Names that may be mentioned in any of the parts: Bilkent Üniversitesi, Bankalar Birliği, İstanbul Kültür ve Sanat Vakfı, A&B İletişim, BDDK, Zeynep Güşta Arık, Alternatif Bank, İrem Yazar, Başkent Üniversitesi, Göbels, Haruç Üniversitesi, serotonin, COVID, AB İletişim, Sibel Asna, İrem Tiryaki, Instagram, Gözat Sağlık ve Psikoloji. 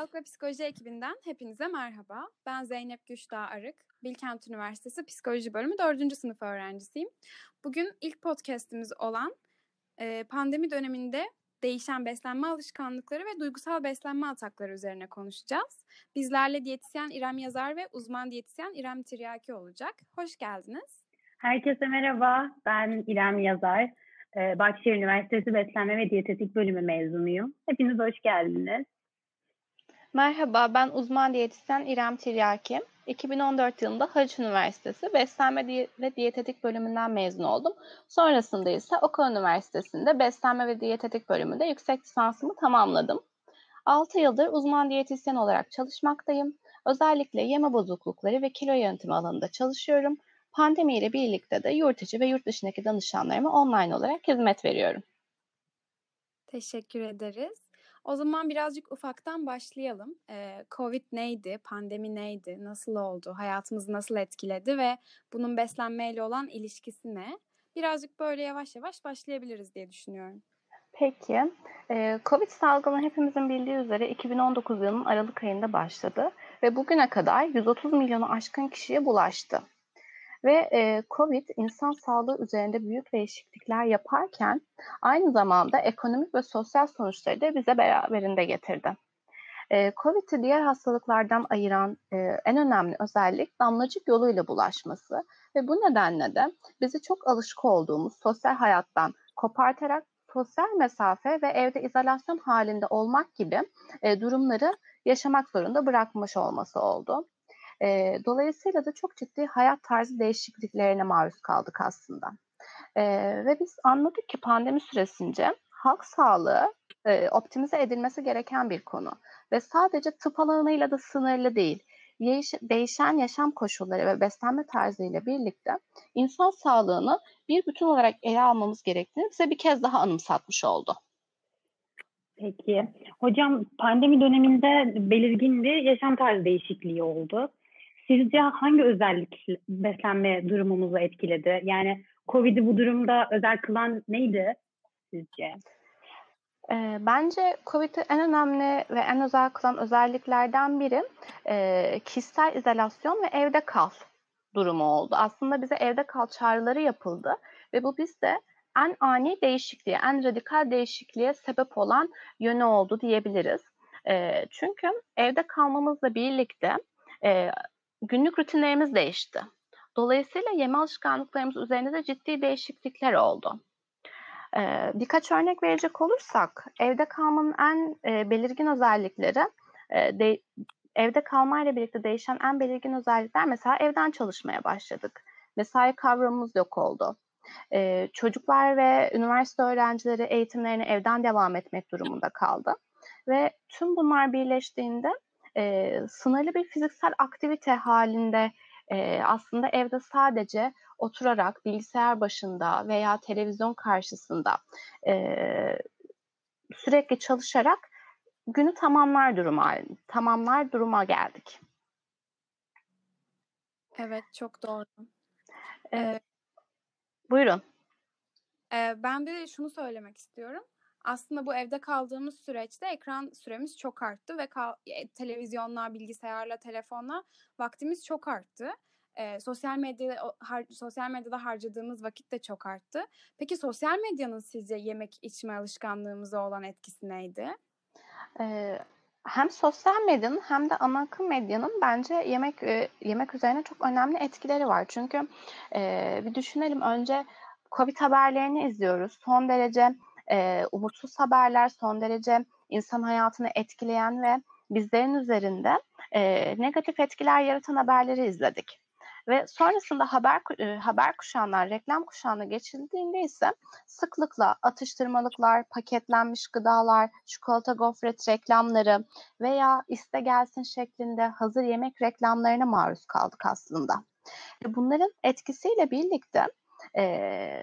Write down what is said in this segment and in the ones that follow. Sağlık ve Psikoloji ekibinden hepinize merhaba. Ben Zeynep Güşta Arık, Bilkent Üniversitesi Psikoloji Bölümü 4. sınıf öğrencisiyim. Bugün ilk podcastimiz olan pandemi döneminde değişen beslenme alışkanlıkları ve duygusal beslenme atakları üzerine konuşacağız. Bizlerle diyetisyen İrem Yazar ve uzman diyetisyen İrem Tiryaki olacak. Hoş geldiniz. Herkese merhaba, ben İrem Yazar. Başkent Üniversitesi Beslenme ve Diyetetik Bölümü mezunuyum. Hepiniz hoş geldiniz. Merhaba, ben uzman diyetisyen İrem Tiryaki. 2014 yılında Haruç Üniversitesi Beslenme ve Diyetetik Bölümünden mezun oldum. Sonrasında ise Okan Üniversitesi'nde Beslenme ve Diyetetik Bölümünde yüksek lisansımı tamamladım. 6 yıldır uzman diyetisyen olarak çalışmaktayım. Özellikle yeme bozuklukları ve kilo yönetimi alanında çalışıyorum. Pandemi ile birlikte de yurt içi ve yurt dışındaki danışanlarıma online olarak hizmet veriyorum. Teşekkür ederiz. O zaman birazcık ufaktan başlayalım. Covid neydi, pandemi neydi, nasıl oldu, hayatımızı nasıl etkiledi ve bunun beslenmeyle olan ilişkisi ne? Birazcık böyle yavaş yavaş başlayabiliriz diye düşünüyorum. Peki, Covid salgını hepimizin bildiği üzere 2019 yılının Aralık ayında başladı ve bugüne kadar 130 milyonu aşkın kişiye bulaştı. Ve COVID insan sağlığı üzerinde büyük değişiklikler yaparken aynı zamanda ekonomik ve sosyal sonuçları da bize beraberinde getirdi. COVID'i diğer hastalıklardan ayıran en önemli özellik damlacık yoluyla bulaşması ve bu nedenle de bizi çok alışık olduğumuz sosyal hayattan kopartarak sosyal mesafe ve evde izolasyon halinde olmak gibi durumları yaşamak zorunda bırakmış olması oldu. Dolayısıyla da çok ciddi hayat tarzı değişikliklerine maruz kaldık aslında. Ve biz anladık ki pandemi süresince halk sağlığı optimize edilmesi gereken bir konu. Ve sadece tıp alanıyla da sınırlı değil. Değişen yaşam koşulları ve beslenme tarzıyla birlikte insan sağlığını bir bütün olarak ele almamız gerektiğini bize bir kez daha anımsatmış oldu. Peki. Hocam, pandemi döneminde belirgin bir yaşam tarzı değişikliği oldu. Sizce hangi özellik beslenme durumumuzu etkiledi? Yani COVID'i bu durumda özel kılan neydi sizce? Bence COVID'i en önemli ve en özel kılan özelliklerden biri kişisel izolasyon ve evde kal durumu oldu. Aslında bize evde kal çağrıları yapıldı ve bu bizde en ani değişikliğe, en radikal değişikliğe sebep olan yönü oldu diyebiliriz. Çünkü evde kalmamızla birlikte günlük rutinlerimiz değişti. Dolayısıyla yeme alışkanlıklarımız üzerinde de ciddi değişiklikler oldu. Birkaç örnek verecek olursak, evde kalmanın en belirgin özellikleri, evde kalmayla birlikte değişen en belirgin özellikler, mesela evden çalışmaya başladık. Mesai kavramımız yok oldu. Çocuklar ve üniversite öğrencileri eğitimlerine evden devam etmek durumunda kaldı. Ve tüm bunlar birleştiğinde sınırlı bir fiziksel aktivite halinde aslında evde sadece oturarak bilgisayar başında veya televizyon karşısında sürekli çalışarak günü tamamlar duruma geldik. Evet, çok doğru. Buyurun. Ben de şunu söylemek istiyorum. Aslında bu evde kaldığımız süreçte ekran süremiz çok arttı ve televizyonla, bilgisayarla, telefonla vaktimiz çok arttı. Sosyal medyada harcadığımız vakit de çok arttı. Peki sosyal medyanın sizce yemek içme alışkanlığımıza olan etkisi neydi? Hem sosyal medyanın hem de ana akım medyanın bence yemek üzerine çok önemli etkileri var. Çünkü bir düşünelim, önce COVID haberlerini izliyoruz. Son derece umutsuz haberler, son derece insan hayatını etkileyen ve bizlerin üzerinde negatif etkiler yaratan haberleri izledik. Ve sonrasında haber kuşağından reklam kuşağına geçildiğinde ise sıklıkla atıştırmalıklar, paketlenmiş gıdalar, çikolata gofret reklamları veya iste gelsin şeklinde hazır yemek reklamlarına maruz kaldık aslında. Bunların etkisiyle birlikte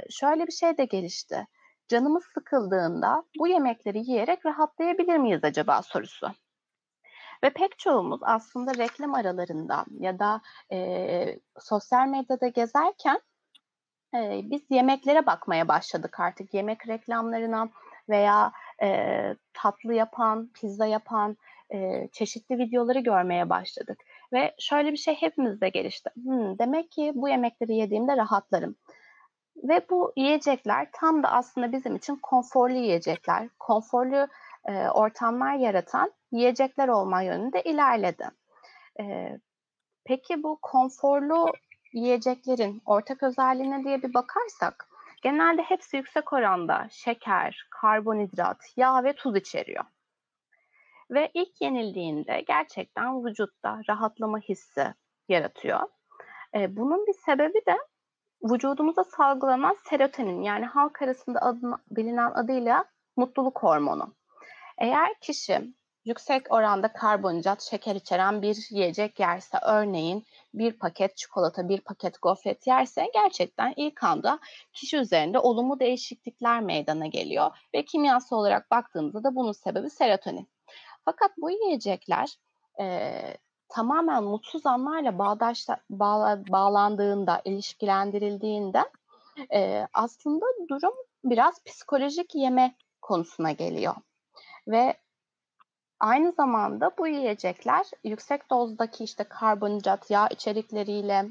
şöyle bir şey de gelişti. Canımız sıkıldığında bu yemekleri yiyerek rahatlayabilir miyiz acaba sorusu. Ve pek çoğumuz aslında reklam aralarında ya da sosyal medyada gezerken biz yemeklere bakmaya başladık artık. Yemek reklamlarına veya tatlı yapan, pizza yapan çeşitli videoları görmeye başladık. Ve şöyle bir şey hepimizde gelişti. Demek ki bu yemekleri yediğimde rahatlarım. Ve bu yiyecekler tam da aslında bizim için konforlu yiyecekler, konforlu ortamlar yaratan yiyecekler olma yönünde ilerledi. Peki bu konforlu yiyeceklerin ortak özelliğine diye bir bakarsak, genelde hepsi yüksek oranda şeker, karbonhidrat, yağ ve tuz içeriyor. Ve ilk yenildiğinde gerçekten vücutta rahatlama hissi yaratıyor. Bunun bir sebebi de vücudumuza salgılanan serotonin, yani halk arasında bilinen adıyla mutluluk hormonu. Eğer kişi yüksek oranda karbonhidrat, şeker içeren bir yiyecek yerse, örneğin bir paket çikolata, bir paket gofret yerse, gerçekten ilk anda kişi üzerinde olumlu değişiklikler meydana geliyor ve kimyasal olarak baktığımızda da bunun sebebi serotonin. Fakat bu yiyecekler tamamen mutsuz anlarla bağlandığında, ilişkilendirildiğinde aslında durum biraz psikolojik yeme konusuna geliyor. Ve aynı zamanda bu yiyecekler yüksek dozdaki işte karbonhidrat, yağ içerikleriyle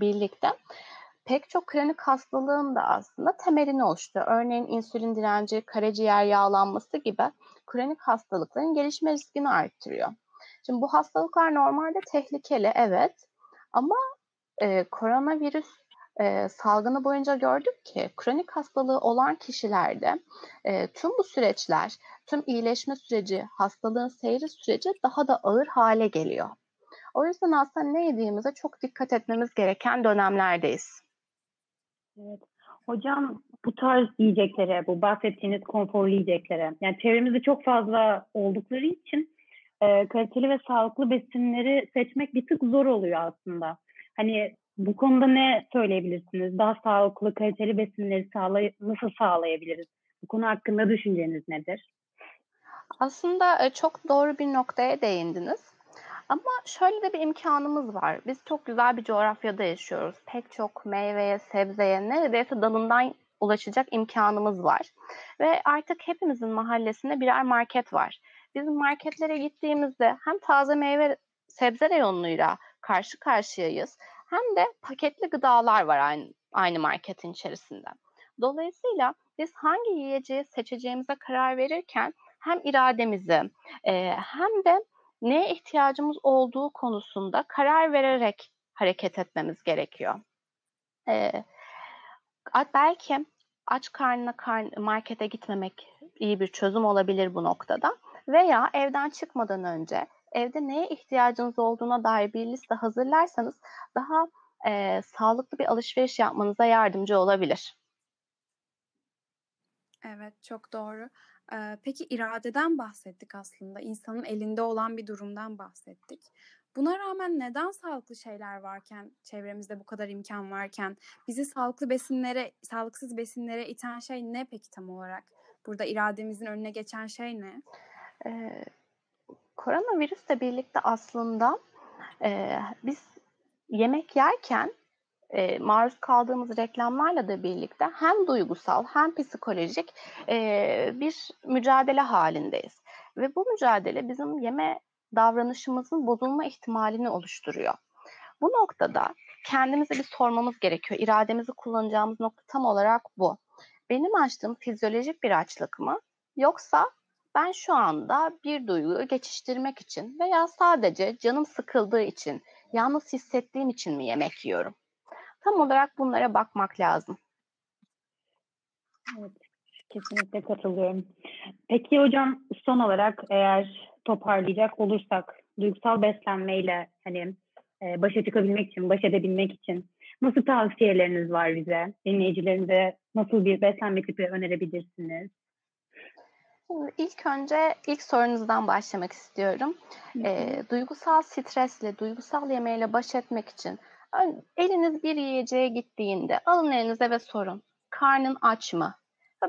birlikte pek çok kronik hastalığın da aslında temelini oluşturuyor. Örneğin insülin direnci, karaciğer yağlanması gibi kronik hastalıkların gelişme riskini arttırıyor. Şimdi bu hastalıklar normalde tehlikeli, evet, ama koronavirüs salgını boyunca gördük ki kronik hastalığı olan kişilerde tüm bu süreçler, tüm iyileşme süreci, hastalığın seyri süreci daha da ağır hale geliyor. O yüzden aslında ne yediğimize çok dikkat etmemiz gereken dönemlerdeyiz. Evet. Hocam, bu tarz yiyeceklere, bu bahsettiğiniz konforlu yiyeceklere, yani çevremizde çok fazla oldukları için kaliteli ve sağlıklı besinleri seçmek bir tık zor oluyor aslında. Hani bu konuda ne söyleyebilirsiniz? Daha sağlıklı, kaliteli besinleri nasıl sağlayabiliriz? Bu konu hakkında düşünceniz nedir? Aslında çok doğru bir noktaya değindiniz. Ama şöyle de bir imkanımız var. Biz çok güzel bir coğrafyada yaşıyoruz. Pek çok meyveye, sebzeye, neredeyse dalından ulaşacak imkanımız var. Ve artık hepimizin mahallesinde birer market var. Biz marketlere gittiğimizde hem taze meyve, sebze reyonuyla karşı karşıyayız, hem de paketli gıdalar var aynı marketin içerisinde. Dolayısıyla biz hangi yiyeceği seçeceğimize karar verirken hem irademizi hem de neye ihtiyacımız olduğu konusunda karar vererek hareket etmemiz gerekiyor. Belki aç karnına markete gitmemek iyi bir çözüm olabilir bu noktada. Veya evden çıkmadan önce evde neye ihtiyacınız olduğuna dair bir liste hazırlarsanız daha sağlıklı bir alışveriş yapmanıza yardımcı olabilir. Evet, çok doğru. Peki iradeden bahsettik aslında. İnsanın elinde olan bir durumdan bahsettik. Buna rağmen neden sağlıklı şeyler varken, çevremizde bu kadar imkan varken bizi sağlıksız besinlere iten şey ne peki tam olarak? Burada irademizin önüne geçen şey ne? Koronavirüsle birlikte aslında biz yemek yerken maruz kaldığımız reklamlarla da birlikte hem duygusal hem psikolojik bir mücadele halindeyiz. Ve bu mücadele bizim yeme davranışımızın bozulma ihtimalini oluşturuyor. Bu noktada kendimize bir sormamız gerekiyor. İrademizi kullanacağımız nokta tam olarak bu. Benim açtığım fizyolojik bir açlık mı? Yoksa ben şu anda bir duyguyu geçiştirmek için veya sadece canım sıkıldığı için, yalnız hissettiğim için mi yemek yiyorum? Tam olarak bunlara bakmak lazım. Evet, kesinlikle katılıyorum. Peki hocam, son olarak eğer toparlayacak olursak duygusal beslenmeyle hani başa çıkabilmek için, baş edebilmek için nasıl tavsiyeleriniz var bize? Dinleyicilerimize nasıl bir beslenme tipi önerebilirsiniz? Şimdi ilk sorunuzdan başlamak istiyorum. Duygusal stresle, duygusal yemeğiyle baş etmek için eliniz bir yiyeceğe gittiğinde alın elinize ve sorun. Karnın aç mı?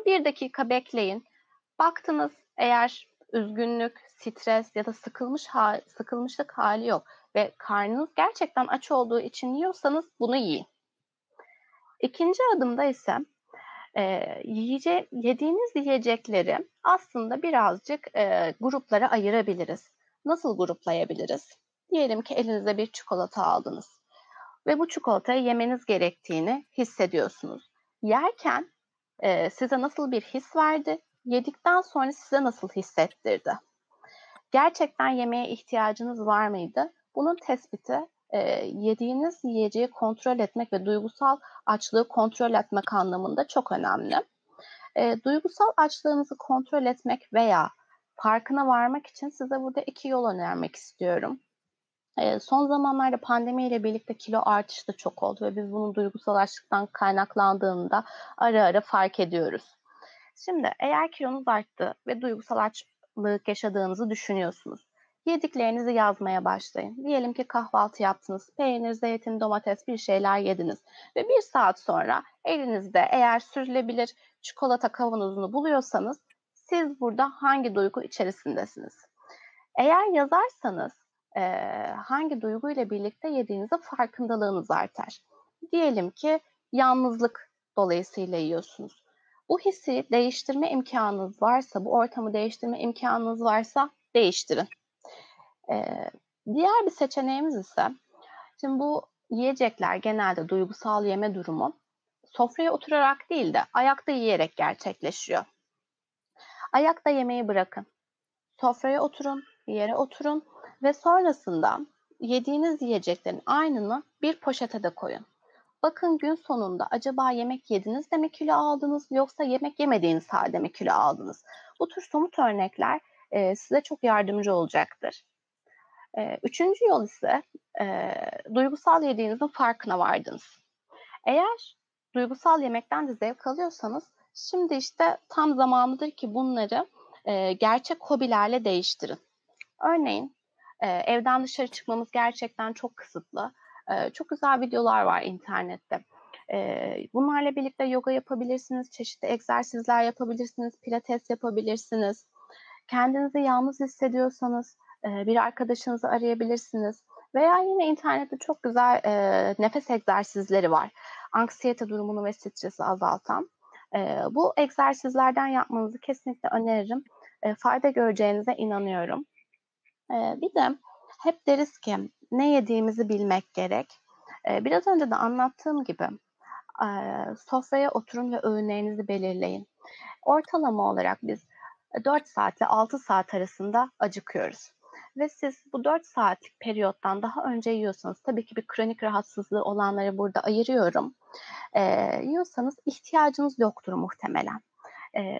Bir dakika bekleyin. Baktınız, eğer üzgünlük, stres ya da sıkılmışlık hali yok ve karnınız gerçekten aç olduğu için yiyorsanız bunu yiyin. İkinci adımda ise yediğiniz yiyecekleri aslında birazcık gruplara ayırabiliriz. nasıl gruplayabiliriz? Diyelim ki elinize bir çikolata aldınız ve bu çikolatayı yemeniz gerektiğini hissediyorsunuz. Yerken size nasıl bir his verdi? Yedikten sonra size nasıl hissettirdi? Gerçekten yemeğe ihtiyacınız var mıydı? Bunun tespiti yediğiniz yiyeceği kontrol etmek ve duygusal açlığı kontrol etmek anlamında çok önemli. Duygusal açlığınızı kontrol etmek veya farkına varmak için size burada iki yol önermek istiyorum. Son zamanlarda pandemiyle birlikte kilo artışı da çok oldu ve biz bunun duygusal açlıktan kaynaklandığında ara ara fark ediyoruz. Şimdi eğer kilonuz arttı ve duygusal açlık yaşadığınızı düşünüyorsunuz, yediklerinizi yazmaya başlayın. Diyelim ki kahvaltı yaptınız, peynir, zeytin, domates bir şeyler yediniz ve bir saat sonra elinizde eğer sürülebilir çikolata kavanozunu buluyorsanız siz burada hangi duygu içerisindesiniz? Eğer yazarsanız hangi duyguyla birlikte yediğinizde farkındalığınız artar. Diyelim ki yalnızlık dolayısıyla yiyorsunuz. Bu hissi değiştirme imkanınız varsa, bu ortamı değiştirme imkanınız varsa değiştirin. Diğer bir seçeneğimiz ise, şimdi bu yiyecekler genelde duygusal yeme durumu sofraya oturarak değil de ayakta yiyerek gerçekleşiyor. Ayakta yemeği bırakın. Sofraya oturun, bir yere oturun ve sonrasında yediğiniz yiyeceklerin aynını bir poşete de koyun. Bakın gün sonunda acaba yemek yediniz de mi kilo aldınız yoksa yemek yemediğiniz halde mi kilo aldınız? Bu tür somut örnekler size çok yardımcı olacaktır. Üçüncü yol ise duygusal yediğinizin farkına vardınız. Eğer duygusal yemekten de zevk alıyorsanız şimdi işte tam zamanıdır ki bunları gerçek hobilerle değiştirin. Örneğin evden dışarı çıkmamız gerçekten çok kısıtlı. Çok güzel videolar var internette. Bunlarla birlikte yoga yapabilirsiniz, çeşitli egzersizler yapabilirsiniz, pilates yapabilirsiniz. Kendinizi yalnız hissediyorsanız bir arkadaşınızı arayabilirsiniz. Veya yine internette çok güzel nefes egzersizleri var. Anksiyete durumunu ve stresi azaltan. Bu egzersizlerden yapmanızı kesinlikle öneririm. Fayda göreceğinize inanıyorum. Bir de hep deriz ki ne yediğimizi bilmek gerek. Biraz önce de anlattığım gibi sofraya oturun ve öğünlerinizi belirleyin. Ortalama olarak biz 4 saatle 6 saat arasında acıkıyoruz. Ve siz bu 4 saatlik periyottan daha önce yiyorsanız, tabii ki bir kronik rahatsızlığı olanları burada ayırıyorum. Yiyorsanız ihtiyacınız yoktur muhtemelen.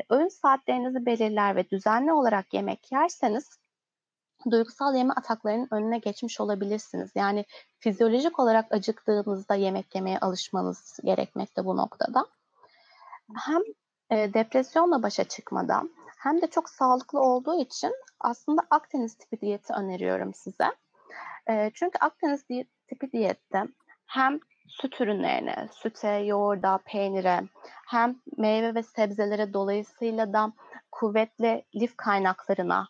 Öğün saatlerinizi belirler ve düzenli olarak yemek yerseniz duygusal yeme ataklarının önüne geçmiş olabilirsiniz. Yani fizyolojik olarak acıktığınızda yemek yemeye alışmanız gerekmekte bu noktada. Hem depresyonla başa çıkmada hem de çok sağlıklı olduğu için aslında Akdeniz tipi diyeti öneriyorum size. Çünkü Akdeniz tipi diyette hem süt ürünlerine, süte, yoğurda, peynire hem meyve ve sebzelere dolayısıyla da kuvvetli lif kaynaklarına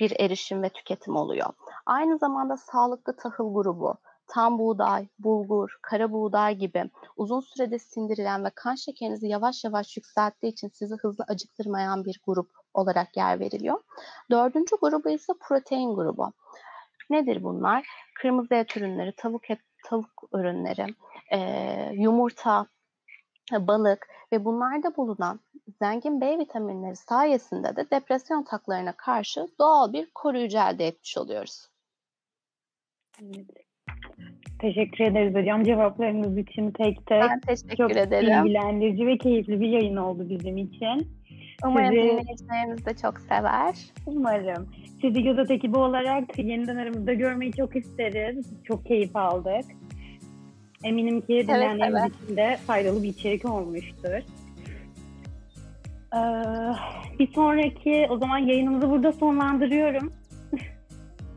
bir erişim ve tüketim oluyor. Aynı zamanda sağlıklı tahıl grubu, tam buğday, bulgur, kara buğday gibi uzun sürede sindirilen ve kan şekerinizi yavaş yavaş yükselttiği için sizi hızlı acıktırmayan bir grup olarak yer veriliyor. Dördüncü grubu ise protein grubu. Nedir bunlar? Kırmızı et ürünleri, tavuk ürünleri, yumurta, balık ve bunlarda bulunan zengin B vitaminleri sayesinde de depresyon ataklarına karşı doğal bir koruyucu elde etmiş oluyoruz. Teşekkür ederiz hocam. Cevaplarınız için tek. Ben teşekkür ederim. Çok bilgilendirici ve keyifli bir yayın oldu bizim için. Umarım dinleyicilerimiz de çok sever. Umarım. Sizi Gözat ekibi olarak yeniden aramızda görmeyi çok isteriz. Çok keyif aldık. Eminim ki dinleyenlerimiz için de faydalı bir içerik olmuştur. Bir sonraki, o zaman yayınımızı burada sonlandırıyorum.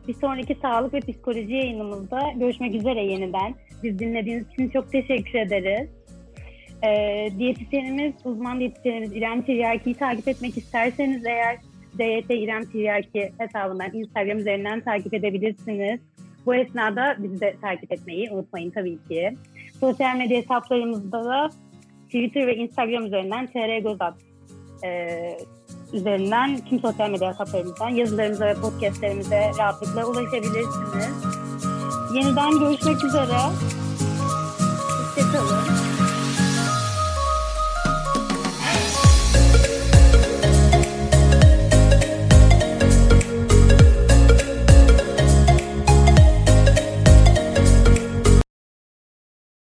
Bir sonraki sağlık ve psikoloji yayınımızda görüşmek üzere yeniden. Biz dinlediğiniz için çok teşekkür ederiz. Uzman diyetisyenimiz İrem Tiryaki'yi takip etmek isterseniz eğer DYT İrem Tiryaki hesabından Instagram üzerinden takip edebilirsiniz. Bu esnada bizi de takip etmeyi unutmayın tabii ki. Sosyal medya hesaplarımızda da Twitter ve Instagram üzerinden TR Gözat üzerinden tüm sosyal medya hesaplarımızdan yazılarımıza ve podcastlerimize rahatlıkla ulaşabilirsiniz. Yeniden görüşmek üzere.